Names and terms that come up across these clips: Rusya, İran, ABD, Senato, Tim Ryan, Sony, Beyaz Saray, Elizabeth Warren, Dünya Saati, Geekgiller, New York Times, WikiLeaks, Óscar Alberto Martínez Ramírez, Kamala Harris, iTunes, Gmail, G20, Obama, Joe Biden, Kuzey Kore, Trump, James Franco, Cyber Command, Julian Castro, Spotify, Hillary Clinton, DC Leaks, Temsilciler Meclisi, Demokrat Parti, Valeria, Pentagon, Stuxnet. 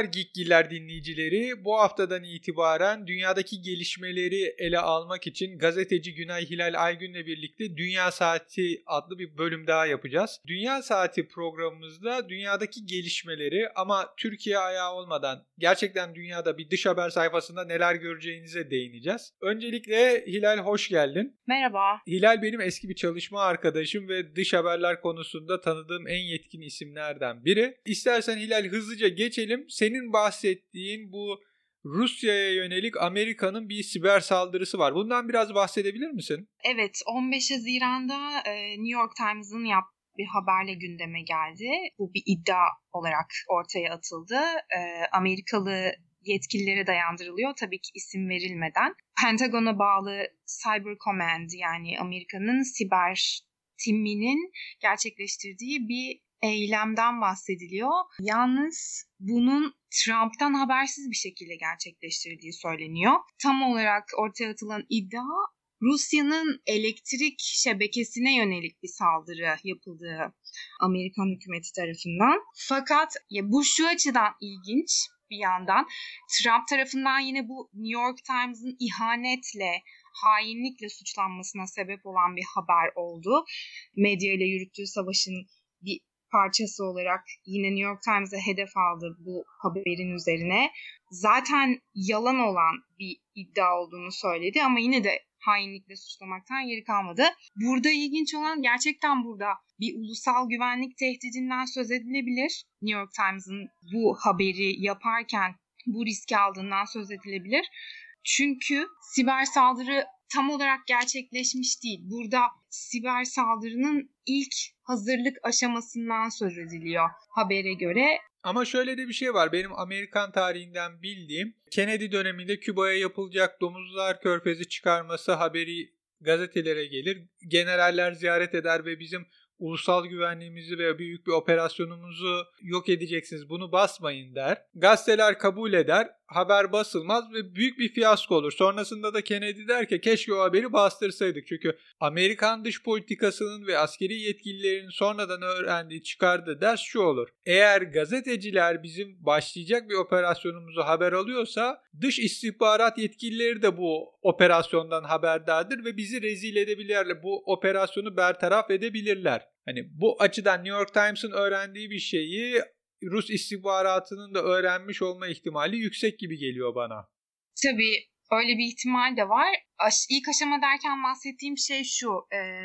Merhabalar Geekgiller dinleyicileri. Bu haftadan itibaren dünyadaki gelişmeleri ele almak için gazeteci Günay Hilal Aygün'le birlikte Dünya Saati adlı bir bölüm daha yapacağız. Dünya Saati programımızda dünyadaki gelişmeleri ama Türkiye ayağı olmadan gerçekten dünyada bir dış haber sayfasında neler göreceğinize değineceğiz. Öncelikle Hilal hoş geldin. Merhaba. Hilal benim eski bir çalışma arkadaşım ve dış haberler konusunda tanıdığım en yetkin isimlerden biri. İstersen Hilal hızlıca geçelim. Senin bahsettiğin bu Rusya'ya yönelik Amerika'nın bir siber saldırısı var. Bundan biraz bahsedebilir misin? Evet, 15 Haziran'da New York Times'ın yaptığı bir haberle gündeme geldi. Bu bir iddia olarak ortaya atıldı. Amerikalı yetkililere dayandırılıyor tabii ki isim verilmeden. Pentagon'a bağlı Cyber Command yani Amerika'nın siber timinin gerçekleştirdiği bir eylemden bahsediliyor. Yalnız bunun Trump'tan habersiz bir şekilde gerçekleştirildiği söyleniyor. Tam olarak ortaya atılan iddia Rusya'nın elektrik şebekesine yönelik bir saldırı yapıldığı Amerikan hükümeti tarafından. Fakat bu şu açıdan ilginç bir yandan. Trump tarafından yine bu New York Times'ın ihanetle, hainlikle suçlanmasına sebep olan bir haber oldu. Medya ile yürüttüğü savaşın bir parçası olarak yine New York Times'a hedef aldı bu haberin üzerine. Zaten yalan olan bir iddia olduğunu söyledi ama yine de hainlikle suçlamaktan geri kalmadı. Burada ilginç olan gerçekten burada bir ulusal güvenlik tehdidinden söz edilebilir. New York Times'ın bu haberi yaparken bu riski aldığından söz edilebilir. Çünkü siber saldırı tam olarak gerçekleşmiş değil. Burada siber saldırının ilk hazırlık aşamasından söz ediliyor habere göre. Ama şöyle de bir şey var. Benim Amerikan tarihinden bildiğim Kennedy döneminde Küba'ya yapılacak domuzlar körfezi çıkarması haberi gazetelere gelir. Generaller ziyaret eder ve bizim ulusal güvenliğimizi veya büyük bir operasyonumuzu yok edeceksiniz bunu basmayın der. Gazeteler kabul eder, haber basılmaz ve büyük bir fiyasko olur. Sonrasında da Kennedy der ki keşke o haberi bastırsaydık. Çünkü Amerikan dış politikasının ve askeri yetkililerin sonradan öğrendiği çıkardığı ders şu olur. Eğer gazeteciler bizim başlayacak bir operasyonumuzu haber alıyorsa dış istihbarat yetkilileri de bu operasyondan haberdardır ve bizi rezil edebilirler. Bu operasyonu bertaraf edebilirler. Hani bu açıdan New York Times'ın öğrendiği bir şeyi Rus istihbaratının da öğrenmiş olma ihtimali yüksek gibi geliyor bana. Tabii öyle bir ihtimal de var. İlk aşama derken bahsettiğim şey şu,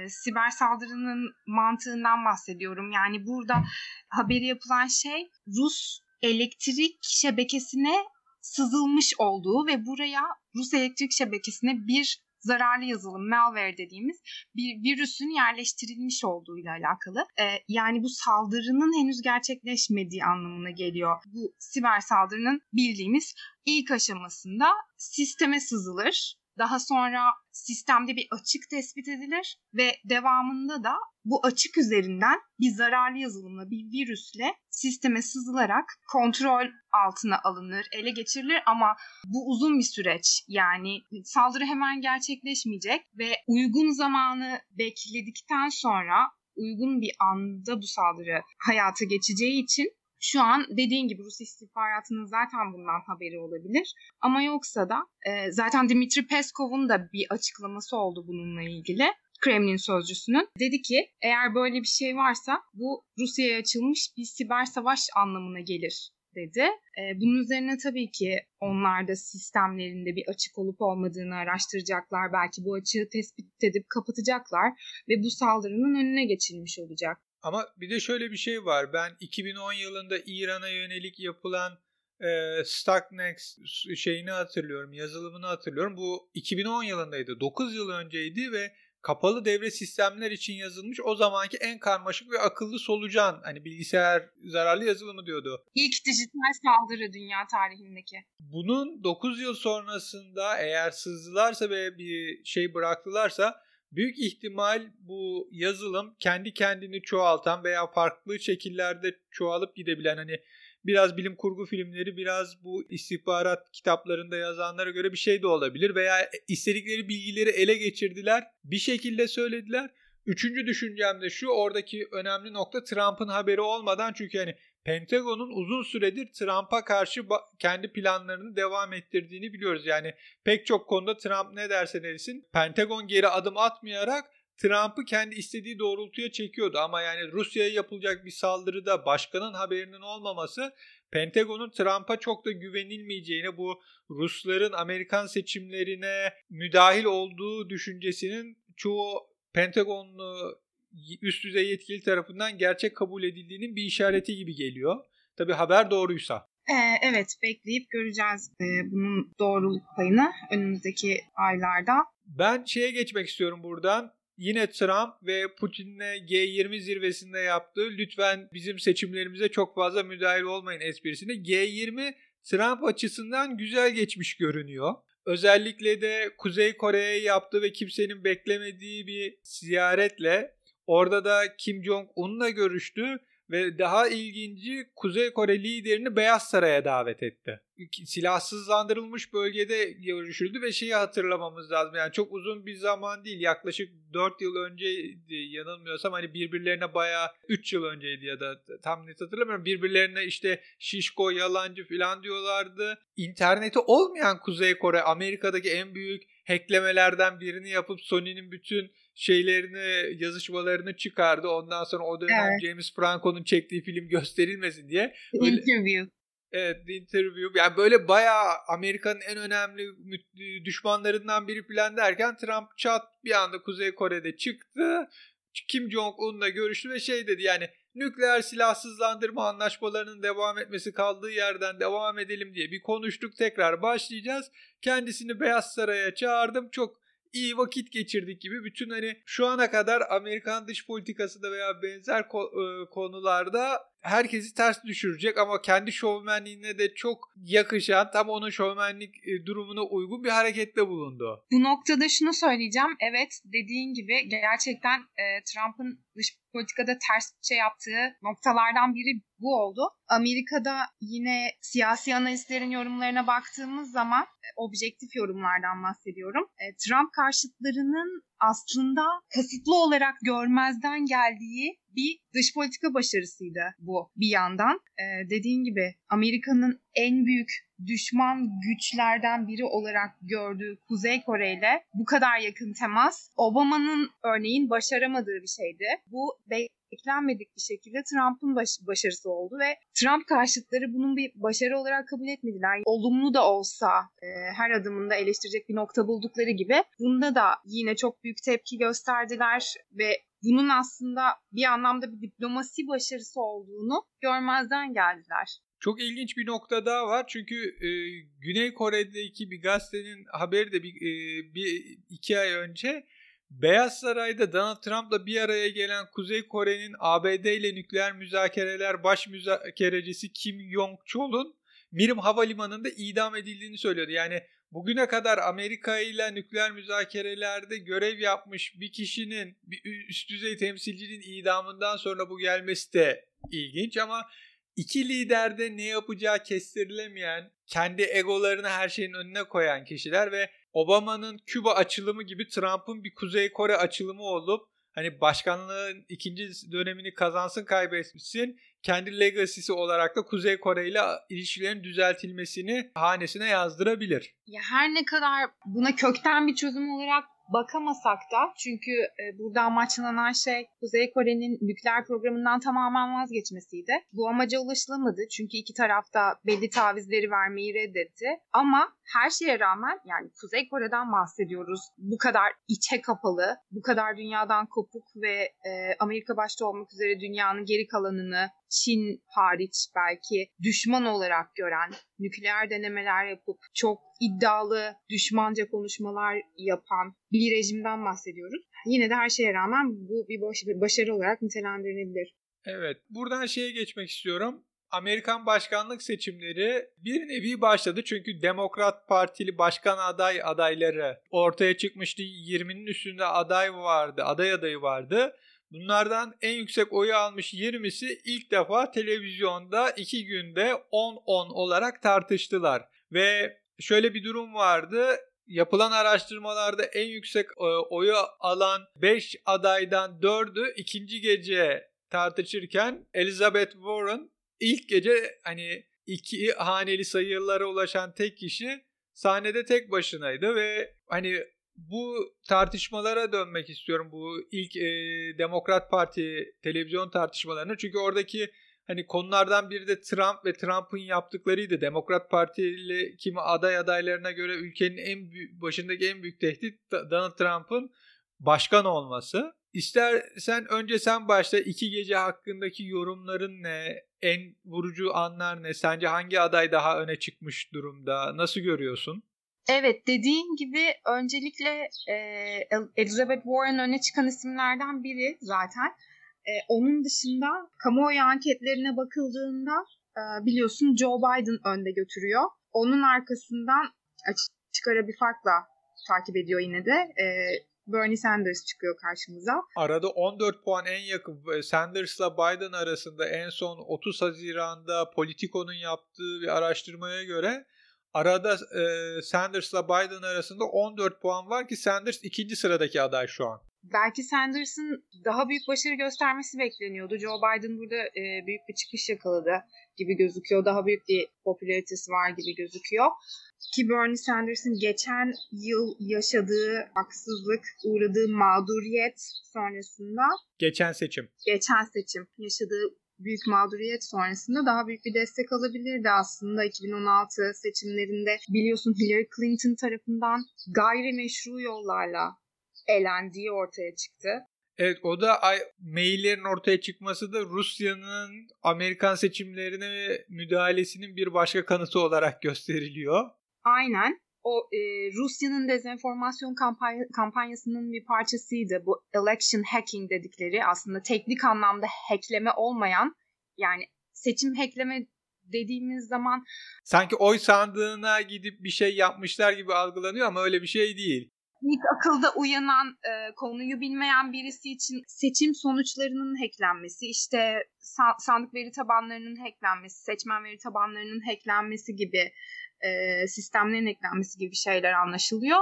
siber saldırının mantığından bahsediyorum. Yani burada haberi yapılan şey Rus elektrik şebekesine sızılmış olduğu ve buraya Rus elektrik şebekesine bir zararlı yazılım, malware dediğimiz bir virüsün yerleştirilmiş olduğuyla alakalı. Yani bu saldırının henüz gerçekleşmediği anlamına geliyor. Bu siber saldırının bildiğimiz ilk aşamasında sisteme sızılır. Daha sonra sistemde bir açık tespit edilir ve devamında da bu açık üzerinden bir zararlı yazılımla, bir virüsle sisteme sızılarak kontrol altına alınır, ele geçirilir ama bu uzun bir süreç. Yani saldırı hemen gerçekleşmeyecek ve uygun zamanı bekledikten sonra uygun bir anda bu saldırı hayata geçeceği için şu an dediğin gibi Rus istihbaratının zaten bundan haberi olabilir. Ama yoksa da zaten Dmitri Peskov'un da bir açıklaması oldu bununla ilgili. Kremlin sözcüsünün. Dedi ki eğer böyle bir şey varsa bu Rusya'ya açılmış bir siber savaş anlamına gelir dedi. Bunun üzerine tabii ki onlar da sistemlerinde bir açık olup olmadığını araştıracaklar. Belki bu açığı tespit edip kapatacaklar ve bu saldırının önüne geçilmiş olacak. Ama bir de şöyle bir şey var. Ben 2010 yılında İran'a yönelik yapılan Stuxnet şeyini hatırlıyorum, yazılımını hatırlıyorum. Bu 2010 yılındaydı. 9 yıl önceydi ve kapalı devre sistemler için yazılmış o zamanki en karmaşık ve akıllı solucan. Hani bilgisayar zararlı yazılımı diyordu. İlk dijital saldırı dünya tarihindeki. Bunun 9 yıl sonrasında eğer sızdılarsa ve bir şey bıraktılarsa büyük ihtimal bu yazılım kendi kendini çoğaltan veya farklı şekillerde çoğalıp gidebilen hani biraz bilim kurgu filmleri biraz bu istihbarat kitaplarında yazanlara göre bir şey de olabilir veya istedikleri bilgileri ele geçirdiler bir şekilde söylediler Üçüncü düşüncem de şu, oradaki önemli nokta Trump'ın haberi olmadan, çünkü hani Pentagon'un uzun süredir Trump'a karşı kendi planlarını devam ettirdiğini biliyoruz. Yani pek çok konuda Trump ne derse desin Pentagon geri adım atmayarak Trump'ı kendi istediği doğrultuya çekiyordu. Ama yani Rusya'ya yapılacak bir saldırıda başkanın haberinin olmaması Pentagon'un Trump'a çok da güvenilmeyeceğine, bu Rusların Amerikan seçimlerine müdahil olduğu düşüncesinin çoğu Pentagonlu üst düzey yetkili tarafından gerçek kabul edildiğinin bir işareti gibi geliyor. Tabii haber doğruysa. Evet, bekleyip göreceğiz bunun doğruluk payını önümüzdeki aylarda. Ben şeye geçmek istiyorum buradan. Yine Trump ve Putin'le G20 zirvesinde yaptığı "lütfen bizim seçimlerimize çok fazla müdahil olmayın" esprisini. G20 Trump açısından güzel geçmiş görünüyor. Özellikle de Kuzey Kore'ye yaptığı ve kimsenin beklemediği bir ziyaretle orada da Kim Jong-un'la görüştü ve daha ilginci Kuzey Kore liderini Beyaz Saray'a davet etti. Silahsızlandırılmış bölgede görüşüldü ve şeyi hatırlamamız lazım. Yani çok uzun bir zaman değil, yaklaşık 4 yıl önceydi yanılmıyorsam, hani birbirlerine bayağı 3 yıl önceydi ya da tam net hatırlamıyorum. Birbirlerine işte şişko, yalancı falan diyorlardı. İnterneti olmayan Kuzey Kore, Amerika'daki en büyük hacklemelerden birini yapıp Sony'nin bütün şeylerini, yazışmalarını çıkardı. Ondan sonra o dönem James Franco'nun çektiği film gösterilmesin diye. The Interview. Evet, The Interview. Yani böyle bayağı Amerika'nın en önemli düşmanlarından biri falan derken Trump çat bir anda Kuzey Kore'de çıktı. Kim Jong-un'la görüştü ve şey dedi, yani nükleer silahsızlandırma anlaşmalarının devam etmesi, kaldığı yerden devam edelim diye bir konuştuk, tekrar başlayacağız. Kendisini Beyaz Saray'a çağırdım, çok iyi vakit geçirdik gibi bütün hani şu ana kadar Amerikan dış politikasında veya benzer konularda herkesi ters düşürecek ama kendi şovmenliğine de çok yakışan, tam onun şovmenlik durumuna uygun bir harekette bulundu. Bu noktada şunu söyleyeceğim. Evet, dediğin gibi gerçekten Trump'ın dış politikada ters bir şey yaptığı noktalardan biri bu oldu. Amerika'da yine siyasi analistlerin yorumlarına baktığımız zaman objektif yorumlardan bahsediyorum. Trump karşıtlarının aslında kasıtlı olarak görmezden geldiği bir dış politika başarısıydı bu bir yandan. Dediğin gibi Amerika'nın en büyük düşman güçlerden biri olarak gördüğü Kuzey Kore ile bu kadar yakın temas, Obama'nın örneğin başaramadığı bir şeydi. Bu beklenmedik bir şekilde Trump'ın başarısı oldu ve Trump karşıtları bunun bir başarı olarak kabul etmediler. Olumlu da olsa her adımında eleştirecek bir nokta buldukları gibi bunda da yine çok büyük tepki gösterdiler ve bunun aslında bir anlamda bir diplomasi başarısı olduğunu görmezden geldiler. Çok ilginç bir nokta daha var çünkü Güney Kore'deki bir gazetenin haberi de iki ay önce Beyaz Saray'da Donald Trump'la bir araya gelen Kuzey Kore'nin ABD ile nükleer müzakereler baş müzakerecisi Kim Jong-chol'un Mirim Havalimanı'nda idam edildiğini söylüyordu. Yani bugüne kadar Amerika ile nükleer müzakerelerde görev yapmış bir kişinin, bir üst düzey temsilcinin idamından sonra bu gelmesi de ilginç ama iki lider de ne yapacağı kestirilemeyen, kendi egolarını her şeyin önüne koyan kişiler ve Obama'nın Küba açılımı gibi Trump'ın bir Kuzey Kore açılımı olup hani başkanlığın ikinci dönemini kazansın kaybetsin, kendi legacy'si olarak da Kuzey Kore ile ilişkilerin düzeltilmesini hanesine yazdırabilir. Ya her ne kadar buna kökten bir çözüm olarak bakamasak da, çünkü burada amaçlanan şey Kuzey Kore'nin nükleer programından tamamen vazgeçmesiydi. Bu amaca ulaşılamadı çünkü iki taraf da belli tavizleri vermeyi reddetti. Ama her şeye rağmen, yani Kuzey Kore'den bahsediyoruz. Bu kadar içe kapalı, bu kadar dünyadan kopuk ve Amerika başta olmak üzere dünyanın geri kalanını Çin hariç belki düşman olarak gören, nükleer denemeler yapıp çok iddialı, düşmanca konuşmalar yapan bir rejimden bahsediyoruz. Yine de her şeye rağmen bu bir başarı olarak nitelendirilebilir. Evet, buradan şeye geçmek istiyorum. Amerikan başkanlık seçimleri bir nevi başladı çünkü Demokrat Partili başkan adayları ortaya çıkmıştı. 20'nin üstünde aday adayı vardı. Bunlardan en yüksek oyu almış 20'si ilk defa televizyonda 2 günde 10-10 olarak tartıştılar. Ve şöyle bir durum vardı. Yapılan araştırmalarda en yüksek oyu alan 5 adaydan 4'ü ikinci gece tartışırken Elizabeth Warren ilk gece hani 2 haneli sayılara ulaşan tek kişi sahnede tek başınaydı ve hani bu tartışmalara dönmek istiyorum, bu ilk Demokrat Parti televizyon tartışmalarına, çünkü oradaki hani konulardan biri de Trump ve Trump'ın yaptıklarıydı. Demokrat Partili kimi adaylarına göre ülkenin en başındaki en büyük tehdit Donald Trump'ın başkan olması. İstersen önce sen başla, iki gece hakkındaki yorumların ne, en vurucu anlar ne, sence hangi aday daha öne çıkmış durumda, nasıl görüyorsun? Evet, dediğin gibi öncelikle Elizabeth Warren öne çıkan isimlerden biri zaten. Onun dışında kamuoyu anketlerine bakıldığında biliyorsun Joe Biden önde götürüyor. Onun arkasından açık ara bir farkla takip ediyor yine de. Bernie Sanders çıkıyor karşımıza. Arada 14 puan en yakın. Sanders'la Biden arasında en son 30 Haziran'da Politico'nun yaptığı bir araştırmaya göre arada Sanders'la Biden arasında 14 puan var ki Sanders ikinci sıradaki aday şu an. Belki Sanders'ın daha büyük başarı göstermesi bekleniyordu. Joe Biden burada büyük bir çıkış yakaladı gibi gözüküyor. Daha büyük bir popülaritesi var gibi gözüküyor. Ki Bernie Sanders'ın geçen yıl yaşadığı haksızlık, uğradığı mağduriyet sonrasında... Geçen seçim. Yaşadığı büyük mağduriyet sonrasında daha büyük bir destek alabilirdi aslında. 2016 seçimlerinde biliyorsun Hillary Clinton tarafından gayrimeşru yollarla elendiği ortaya çıktı. Evet, o da maillerin ortaya çıkması da Rusya'nın Amerikan seçimlerine müdahalesinin bir başka kanıtı olarak gösteriliyor. Aynen. O Rusya'nın dezenformasyon kampanyasının bir parçasıydı. Bu election hacking dedikleri, aslında teknik anlamda hackleme olmayan, yani seçim hackleme dediğimiz zaman sanki oy sandığına gidip bir şey yapmışlar gibi algılanıyor ama öyle bir şey değil. İlk akılda uyanan, konuyu bilmeyen birisi için seçim sonuçlarının hacklenmesi, işte sandık veri tabanlarının hacklenmesi, seçmen veri tabanlarının hacklenmesi gibi, sistemlerin hacklenmesi gibi şeyler anlaşılıyor.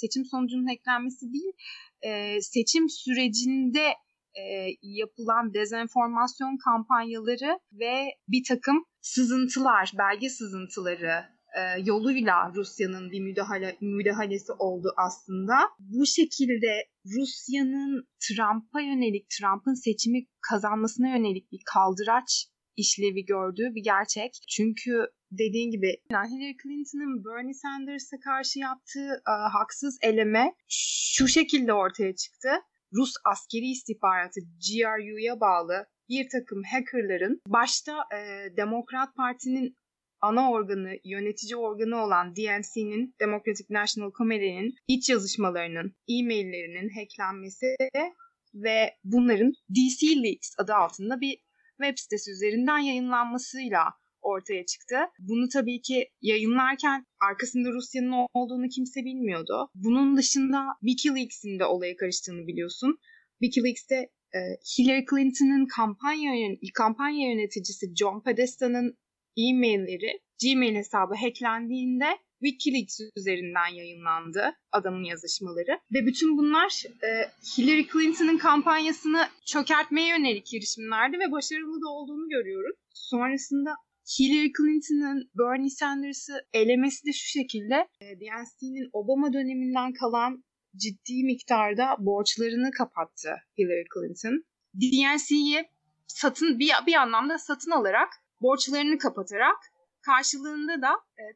Seçim sonucunun hacklenmesi değil, seçim sürecinde yapılan dezenformasyon kampanyaları ve bir takım sızıntılar, belge sızıntıları yoluyla Rusya'nın bir müdahalesi oldu aslında. Bu şekilde Rusya'nın Trump'a yönelik, Trump'ın seçimi kazanmasına yönelik bir kaldıraç işlevi gördüğü bir gerçek. Çünkü dediğin gibi Hillary Clinton'ın Bernie Sanders'a karşı yaptığı haksız eleme şu şekilde ortaya çıktı. Rus askeri istihbaratı GRU'ya bağlı bir takım hackerların başta Demokrat Parti'nin ana organı, yönetici organı olan DNC'nin, Democratic National Committee'nin iç yazışmalarının, e-maillerinin hacklenmesi ve bunların DC Leaks adı altında bir web sitesi üzerinden yayınlanmasıyla ortaya çıktı. Bunu tabii ki yayınlarken arkasında Rusya'nın olduğunu kimse bilmiyordu. Bunun dışında WikiLeaks'in de olaya karıştığını biliyorsun. WikiLeaks'te Hillary Clinton'ın kampanya yöneticisi John Podesta'nın e-mailleri, Gmail hesabı hacklendiğinde WikiLeaks üzerinden yayınlandı adamın yazışmaları. Ve bütün bunlar Hillary Clinton'ın kampanyasını çökertmeye yönelik girişimlerdi ve başarılı da olduğunu görüyoruz. Sonrasında Hillary Clinton'ın Bernie Sanders'ı elemesi de şu şekilde, DNC'nin Obama döneminden kalan ciddi miktarda borçlarını kapattı Hillary Clinton. DNC'yi bir anlamda satın alarak, borçlarını kapatarak karşılığında da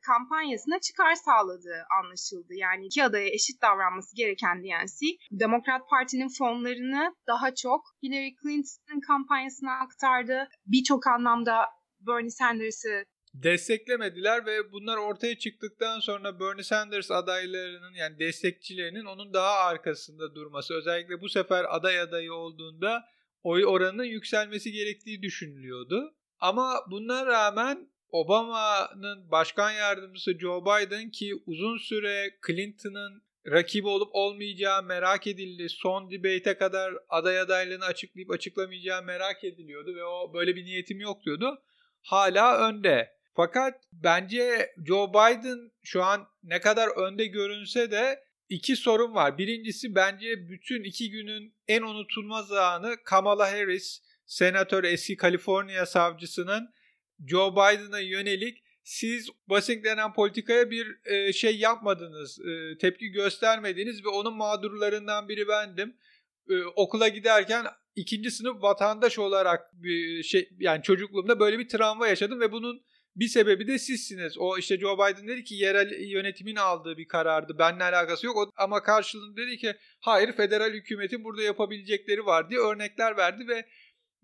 kampanyasına çıkar sağladığı anlaşıldı. Yani iki adaya eşit davranması gereken DNC, Demokrat Parti'nin fonlarını daha çok Hillary Clinton'ın kampanyasına aktardı. Birçok anlamda Bernie Sanders'ı desteklemediler ve bunlar ortaya çıktıktan sonra Bernie Sanders adaylarının, yani destekçilerinin onun daha arkasında durması, özellikle bu sefer aday adayı olduğunda oy oranının yükselmesi gerektiği düşünülüyordu. Ama buna rağmen Obama'nın başkan yardımcısı Joe Biden, ki uzun süre Clinton'ın rakibi olup olmayacağı merak edildi. Son debate'e kadar aday adaylığını açıklayıp açıklamayacağı merak ediliyordu ve o böyle bir niyetim yok diyordu. Hala önde. Fakat bence Joe Biden şu an ne kadar önde görünse de iki sorun var. Birincisi bence bütün iki günün en unutulmaz anı Kamala Harris, senatör eski Kaliforniya savcısının Joe Biden'a yönelik siz Washington'dan politikaya bir şey yapmadınız, tepki göstermediniz ve onun mağdurlarından biri bendim. Okula giderken ikinci sınıf vatandaş olarak bir şey, yani çocukluğumda böyle bir travma yaşadım ve bunun bir sebebi de sizsiniz. O işte Joe Biden dedi ki yerel yönetimin aldığı bir karardı. Benimle alakası yok. Ama karşılığında dedi ki hayır, federal hükümetin burada yapabilecekleri var diye örnekler verdi ve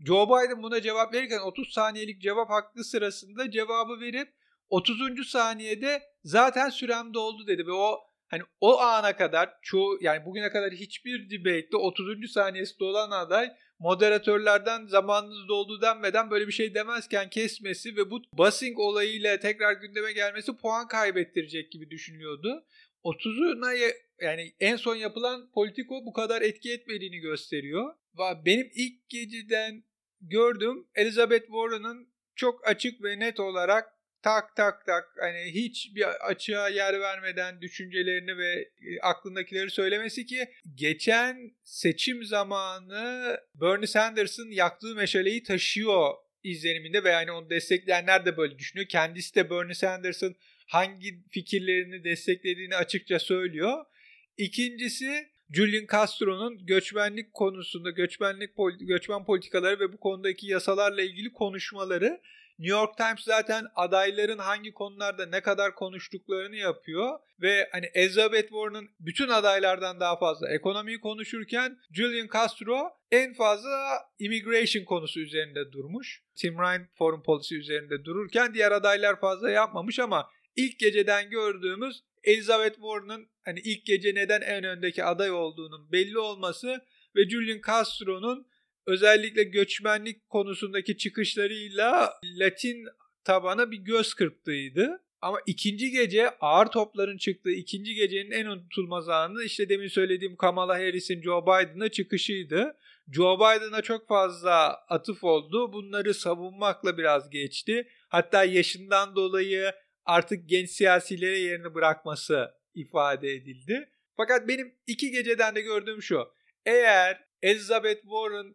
Joe Biden buna cevap verirken 30 saniyelik cevap hakkı sırasında cevabı verip 30. saniyede zaten sürem doldu dedi ve o hani o ana kadar çoğu, yani bugüne kadar hiçbir debate'de 30. saniyesi dolan aday moderatörlerden zamanınız doldu denmeden böyle bir şey demezken kesmesi ve bu busing olayıyla tekrar gündeme gelmesi puan kaybettirecek gibi düşünülüyordu. 30'una yani en son yapılan politiko bu kadar etki etmediğini gösteriyor. Benim ilk geceden gördüğüm Elizabeth Warren'ın çok açık ve net olarak tak tak tak hani hiçbir açığa yer vermeden düşüncelerini ve aklındakileri söylemesi ki geçen seçim zamanı Bernie Sanders'ın yaktığı meşaleyi taşıyor izleniminde ve yani onu destekleyenler de böyle düşünüyor. Kendisi de Bernie Sanders'ın hangi fikirlerini desteklediğini açıkça söylüyor. İkincisi Julian Castro'nun göçmenlik konusunda göçmen politikaları ve bu konudaki yasalarla ilgili konuşmaları. New York Times zaten adayların hangi konularda ne kadar konuştuklarını yapıyor ve hani Elizabeth Warren'ın bütün adaylardan daha fazla ekonomiyi konuşurken Julian Castro en fazla immigration konusu üzerinde durmuş. Tim Ryan foreign policy üzerinde dururken diğer adaylar fazla yapmamış ama ilk geceden gördüğümüz Elizabeth Warren'ın hani ilk gece neden en öndeki aday olduğunun belli olması ve Julian Castro'nun özellikle göçmenlik konusundaki çıkışlarıyla Latin tabana bir göz kırptığıydı. Ama ikinci gece ağır topların çıktığı ikinci gecenin en unutulmaz anı işte demin söylediğim Kamala Harris'in Joe Biden'a çıkışıydı. Joe Biden'a çok fazla atıf oldu. Bunları savunmakla biraz geçti. Hatta yaşından dolayı artık genç siyasilere yerini bırakması ifade edildi. Fakat benim iki geceden de gördüğüm şu. Eğer Elizabeth Warren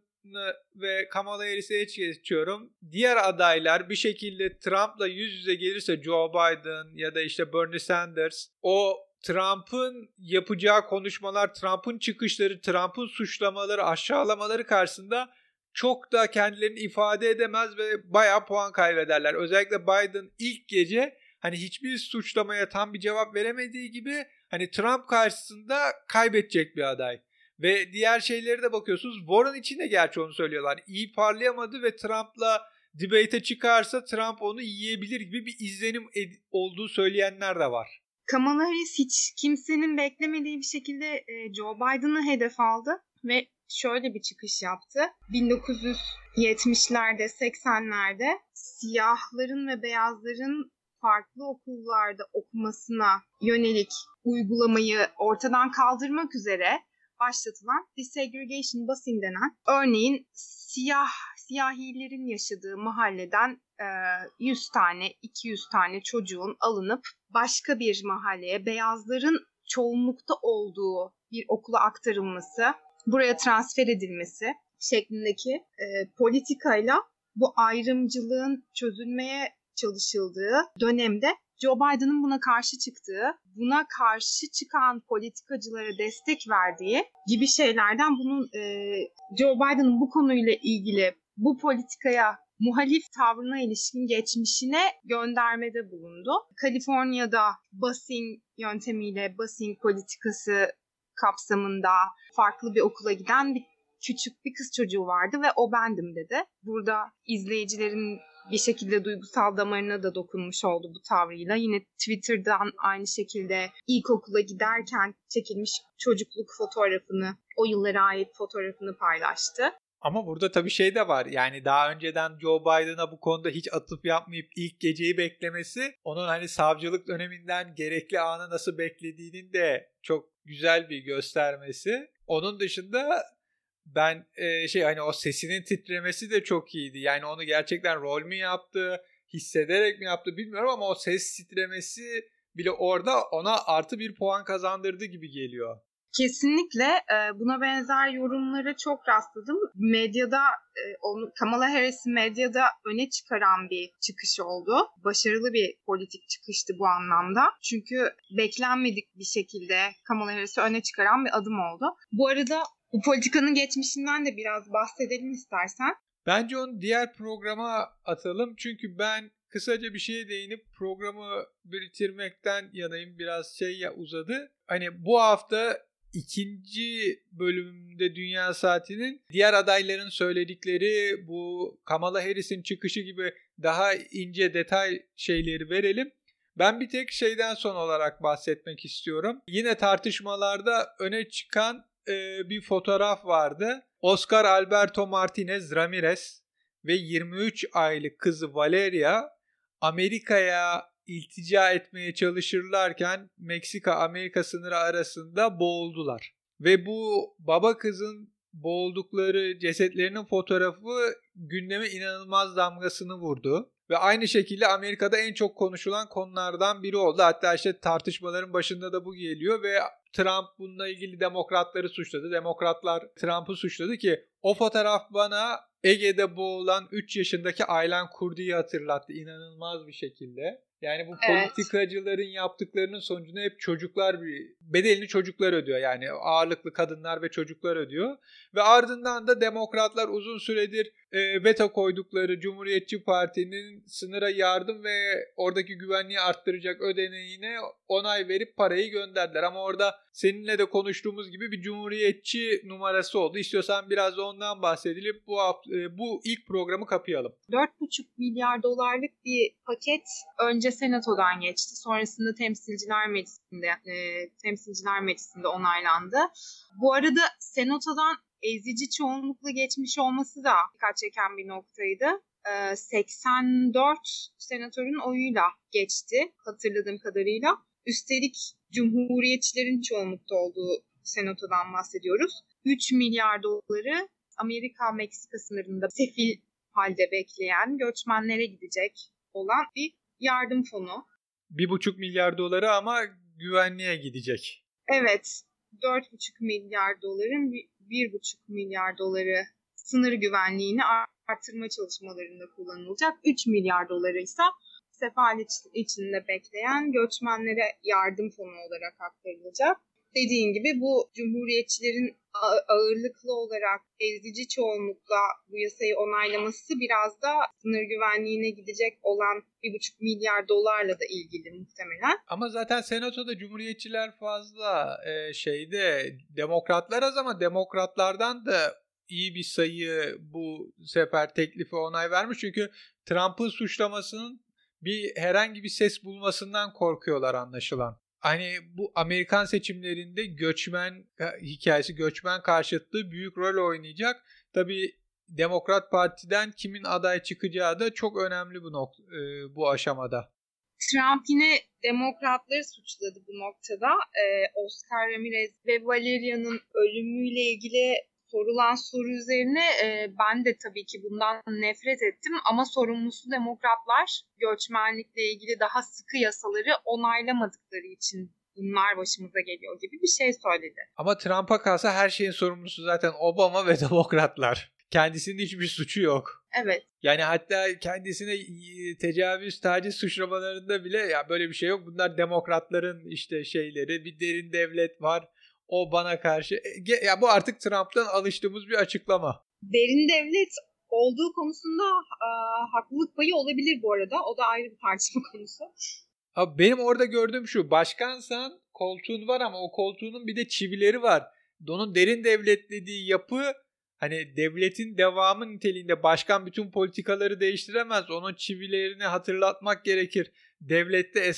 ve Kamala Harris'e hiç geçiyorum. Diğer adaylar bir şekilde Trump'la yüz yüze gelirse Joe Biden ya da işte Bernie Sanders, o Trump'ın yapacağı konuşmalar, Trump'ın çıkışları, Trump'ın suçlamaları, aşağılamaları karşısında çok da kendilerini ifade edemez ve bayağı puan kaybederler. Özellikle Biden ilk gece hani hiçbir suçlamaya tam bir cevap veremediği gibi hani Trump karşısında kaybedecek bir aday. Ve diğer şeylere de bakıyorsunuz. Warren için de gerçi onu söylüyorlar. İyi parlayamadı ve Trump'la debate'e çıkarsa Trump onu yiyebilir gibi bir izlenim olduğu söyleyenler de var. Kamala Harris hiç kimsenin beklemediği bir şekilde Joe Biden'ı hedef aldı ve şöyle bir çıkış yaptı. 1970'lerde, 80'lerde siyahların ve beyazların farklı okullarda okumasına yönelik uygulamayı ortadan kaldırmak üzere başlatılan desegregation busing denen, örneğin siyahilerin yaşadığı mahalleden 100 tane, 200 tane çocuğun alınıp başka bir mahalleye, beyazların çoğunlukta olduğu bir okula aktarılması, buraya transfer edilmesi şeklindeki politikayla bu ayrımcılığın çözülmeye çalışıldığı dönemde Joe Biden'ın buna karşı çıktığı, buna karşı çıkan politikacılara destek verdiği gibi şeylerden bunun Joe Biden'ın bu konuyla ilgili bu politikaya muhalif tavrına ilişkin geçmişine göndermede bulundu. Kaliforniya'da busing yöntemiyle busing politikası kapsamında farklı bir okula giden bir küçük bir kız çocuğu vardı ve o bendim dedi. Burada izleyicilerin bir şekilde duygusal damarına da dokunmuş oldu bu tavrıyla. Yine Twitter'dan aynı şekilde ilkokula giderken çekilmiş çocukluk fotoğrafını, o yıllara ait fotoğrafını paylaştı. Ama burada tabii şey de var. Yani daha önceden Joe Biden'a bu konuda hiç atıp yapmayıp ilk geceyi beklemesi, onun hani savcılık döneminden gerekli anı nasıl beklediğinin de çok güzel bir göstermesi. Onun dışında ben hani o sesinin titremesi de çok iyiydi. Yani onu gerçekten rol mü yaptı? hissederek mi yaptı bilmiyorum ama o ses titremesi bile orada ona artı bir puan kazandırdı gibi geliyor. Kesinlikle buna benzer yorumlara çok rastladım. Medyada Kamala Harris medyada öne çıkaran bir çıkış oldu. Başarılı bir politik çıkıştı bu anlamda. Çünkü beklenmedik bir şekilde Kamala Harris'i öne çıkaran bir adım oldu. Bu arada bu politikanın geçmişinden de biraz bahsedelim istersen. Bence onu diğer programa atalım. Çünkü ben kısaca bir şeye değinip programı bitirmekten yanayım, biraz uzadı. Hani bu hafta ikinci bölümde Dünya Saati'nin diğer adayların söyledikleri, bu Kamala Harris'in çıkışı gibi daha ince detay şeyleri verelim. Ben bir tek şeyden son olarak bahsetmek istiyorum. Yine tartışmalarda öne çıkan bir fotoğraf vardı. Óscar Alberto Martínez Ramírez ve 23 aylık kızı Valeria Amerika'ya iltica etmeye çalışırlarken Meksika-Amerika sınırı arasında boğuldular. Ve bu baba kızın boğuldukları cesetlerinin fotoğrafı gündeme inanılmaz damgasını vurdu. Ve aynı şekilde Amerika'da en çok konuşulan konulardan biri oldu. Hatta tartışmaların başında da bu geliyor ve Trump bununla ilgili demokratları suçladı. Demokratlar Trump'ı suçladı ki o fotoğraf bana Ege'de boğulan 3 yaşındaki Aylan Kurdi'yi hatırlattı inanılmaz bir şekilde. Yani bu politikacıların yaptıklarının sonucunu hep çocuklar, bedelini çocuklar ödüyor. Yani ağırlıklı kadınlar ve çocuklar ödüyor. Ve ardından da demokratlar uzun süredir veto koydukları Cumhuriyetçi Parti'nin sınıra yardım ve oradaki güvenliği arttıracak ödeneğine onay verip parayı gönderdiler. Ama orada seninle de konuştuğumuz gibi bir Cumhuriyetçi numarası oldu. İstiyorsan biraz ondan bahsedelim. Bu ilk programı kapayalım. 4,5 milyar dolarlık bir paket önce Senato'dan geçti. Sonrasında Temsilciler Meclisi'nde onaylandı. Bu arada Senato'dan ezici çoğunlukla geçmiş olması da dikkat çeken bir noktaydı. 84 senatörün oyuyla geçti hatırladığım kadarıyla. Üstelik Cumhuriyetçilerin çoğunlukta olduğu Senato'dan bahsediyoruz. 3 milyar doları Amerika-Meksika sınırında sefil halde bekleyen göçmenlere gidecek olan bir yardım fonu. 1,5 milyar doları ama güvenliğe gidecek. Evet. 4,5 milyar doların 1,5 milyar doları sınır güvenliğini artırma çalışmalarında kullanılacak. 3 milyar doları ise sefalet içinde bekleyen göçmenlere yardım fonu olarak aktarılacak. Dediğin gibi bu Cumhuriyetçilerin ağırlıklı olarak ezici çoğunlukla bu yasayı onaylaması biraz da sınır güvenliğine gidecek olan 1,5 milyar dolarla da ilgili muhtemelen. Ama zaten Senato'da Cumhuriyetçiler fazla demokratlar az ama demokratlardan da iyi bir sayı bu sefer teklifi onay vermiş. Çünkü Trump'ın suçlamasının herhangi bir ses bulmasından korkuyorlar anlaşılan. Hani bu Amerikan seçimlerinde göçmen hikayesi, göçmen karşıtlığı büyük rol oynayacak. Tabii Demokrat Parti'den kimin aday çıkacağı da çok önemli bu aşamada. Trump yine demokratları suçladı bu noktada. Óscar Ramírez ve Valeria'nın ölümüyle ilgili sorulan soru üzerine ben de tabii ki bundan nefret ettim ama sorumlusu demokratlar göçmenlikle ilgili daha sıkı yasaları onaylamadıkları için bunlar başımıza geliyor gibi bir şey söyledi. Ama Trump'a kalsa her şeyin sorumlusu zaten Obama ve demokratlar. Kendisinin hiçbir suçu yok. Evet. Yani hatta kendisine tecavüz, taciz suçlamalarında bile ya böyle bir şey yok. Bunlar demokratların bir derin devlet var. O bana karşı, ya bu artık Trump'tan alıştığımız bir açıklama. Derin devlet olduğu konusunda haklılık payı olabilir bu arada. O da ayrı bir tartışma konusu. Abi benim orada gördüğüm şu, başkansan koltuğun var ama o koltuğunun bir de çivileri var. Onun derin devlet dediği yapı, hani devletin devamı niteliğinde başkan bütün politikaları değiştiremez. Onun çivilerini hatırlatmak gerekir. Devlette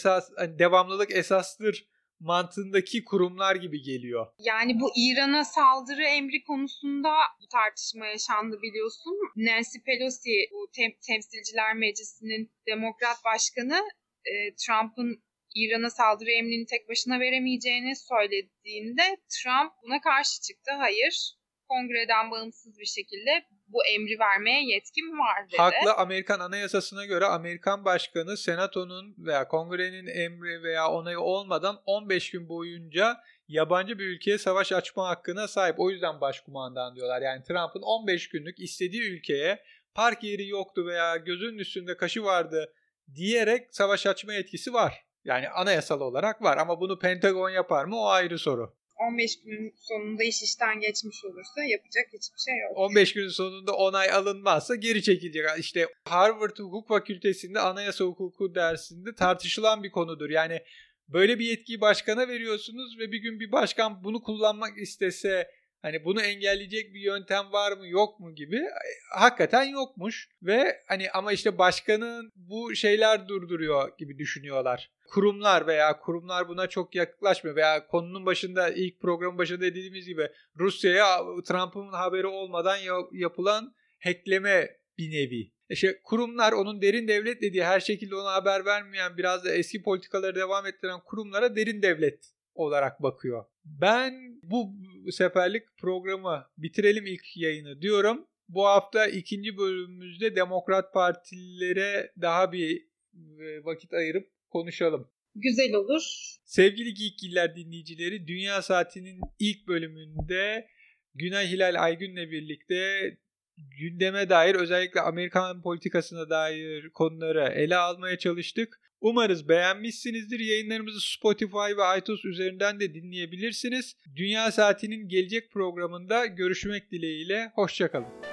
devamlılık esastır mantığındaki kurumlar gibi geliyor. Yani bu İran'a saldırı emri konusunda bu tartışma yaşandı biliyorsun. Nancy Pelosi, bu Temsilciler Meclisi'nin Demokrat Başkanı, Trump'ın İran'a saldırı emrini tek başına veremeyeceğini söylediğinde Trump buna karşı çıktı. Hayır, kongreden bağımsız bir şekilde bu emri vermeye yetkim var dedi. Haklı. Amerikan Anayasası'na göre Amerikan Başkanı Senato'nun veya Kongre'nin emri veya onayı olmadan 15 gün boyunca yabancı bir ülkeye savaş açma hakkına sahip. O yüzden başkumandan diyorlar. Yani Trump'ın 15 günlük istediği ülkeye park yeri yoktu veya gözünün üstünde kaşı vardı diyerek savaş açma etkisi var. Yani anayasal olarak var ama bunu Pentagon yapar mı o ayrı soru. 15 günün sonunda iş işten geçmiş olursa yapacak hiçbir şey yok. 15 günün sonunda onay alınmazsa geri çekilecek. İşte Harvard Hukuk Fakültesi'nde anayasa hukuku dersinde tartışılan bir konudur. Yani böyle bir yetkiyi başkana veriyorsunuz ve bir gün bir başkan bunu kullanmak istese hani bunu engelleyecek bir yöntem var mı yok mu gibi hakikaten yokmuş ve hani ama işte başkanın bu şeyler durduruyor gibi düşünüyorlar. Kurumlar veya kurumlar buna çok yaklaşmıyor veya konunun başında ilk programın başında dediğimiz gibi Rusya'ya Trump'ın haberi olmadan yapılan hackleme bir nevi. İşte kurumlar onun derin devlet dediği her şekilde ona haber vermeyen biraz da eski politikaları devam ettiren kurumlara derin devlet olarak bakıyor. Ben bu seferlik programı bitirelim ilk yayını diyorum. Bu hafta ikinci bölümümüzde Demokrat Partililere daha bir vakit ayırıp konuşalım. Güzel olur. Sevgili Geekgiller dinleyicileri, Dünya Saati'nin ilk bölümünde Günay Hilal Aygün'le birlikte gündeme dair özellikle Amerikan politikasına dair konuları ele almaya çalıştık. Umarız beğenmişsinizdir. Yayınlarımızı Spotify ve iTunes üzerinden de dinleyebilirsiniz. Dünya Saati'nin gelecek programında görüşmek dileğiyle. Hoşça kalın.